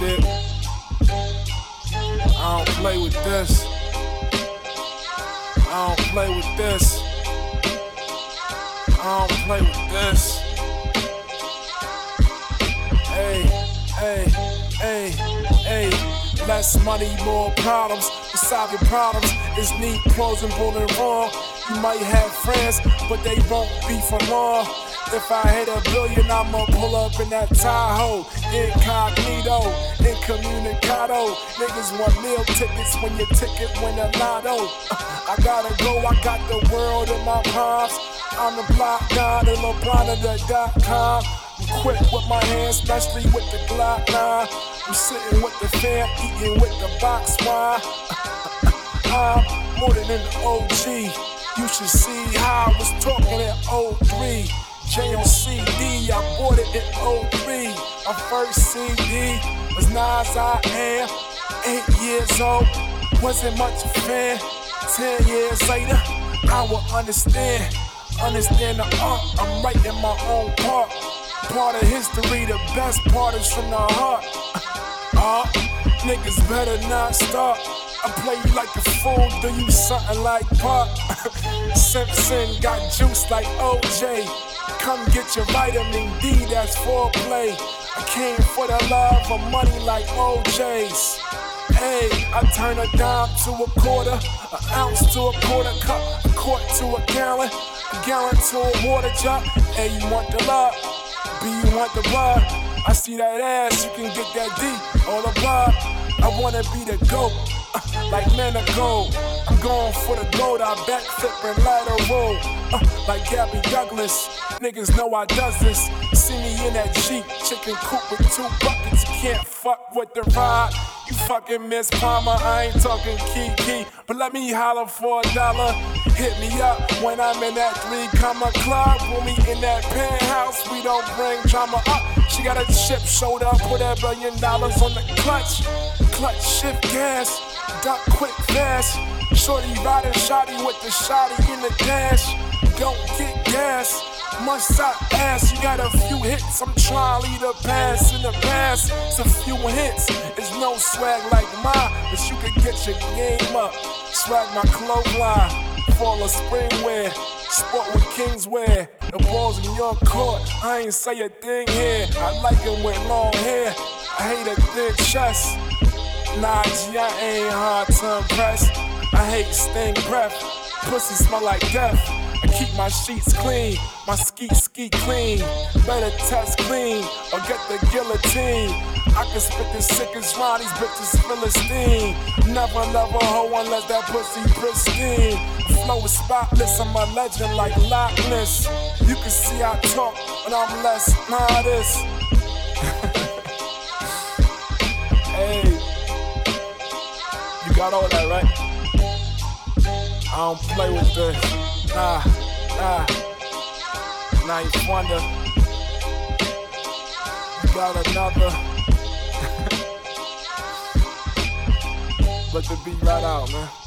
shit. I don't play with this. I don't play with this. I don't play with this. Hey, hey, hey, hey. Less money, more problems. To solve your problems is need pros and bull and wrong. You might have friends, but they won't be for long. If I hit $1 billion, I'ma pull up in that Tahoe. Incognito, incommunicado. Niggas want meal tickets when your ticket win a lotto. I gotta go, I got the world in my palms. I'm the block guy, the LeBron of the .com. I'm quick with my hands, especially with the Glock 9. I'm sitting with the fam, eating with the box wine. I'm more than an OG. You should see how I was talking in 03. J on CD, I bought it in 03. My first CD was Nas, I Am. 8 years old, wasn't much of a fan. 10 years later, I will understand the art. I'm writing my own part. Part of history, the best part is from the heart. Niggas better not start. I play you like a fool, do you something like pop. Simpson got juice like O.J. Come get your vitamin D, that's foreplay. I came for the love of money like O.J.'s. Hey, I turn a dime to a quarter, an ounce to a quarter cup, a quart to a gallon to a water jug. Hey, you want the love? B, you want the blood? I see that ass, you can get that D or the blood. I wanna be the GOAT, like men of gold. I'm going for the gold, I backflip and lateral, like Gabby Douglas. Niggas know I does this. See me in that Jeep, chicken coop with 2 buckets. You can't fuck with the ride. You fucking Miss Palmer, I ain't talking Kiki. But let me holler for $1. Hit me up when I'm in that 3 comma club. When we in that penthouse, we don't bring drama up. She got a chip, showed up with $1 billion on the clutch. Clutch, shift gas, duck quick fast. Shorty riding shoddy with the shoddy in the dash. Don't get gas, must stop ass. You got a few hits, I'm trying to lead a pass in the past. It's a few hits, it's no swag like mine. But you can get your game up, swag my clothing line. Fall of spring wear, sport with kings wear. The ball's in your court, I ain't say a thing here. I like him with long hair, I hate a thin chest. Nah, G, I ain't hard to impress. I hate stink breath, pussy smell like death. I keep my sheets clean, my skeet clean. Better test clean, or get the guillotine. I can spit the sickest round, these bitches Philistine. Never love a hoe unless that pussy pristine. Flow is spotless, I'm a legend like Loch Ness. You can see I talk, but I'm less modest. Hey, you got all that, right? I don't play with this. Nah. Ninth Wonder. You got another. Let the beat right out, man.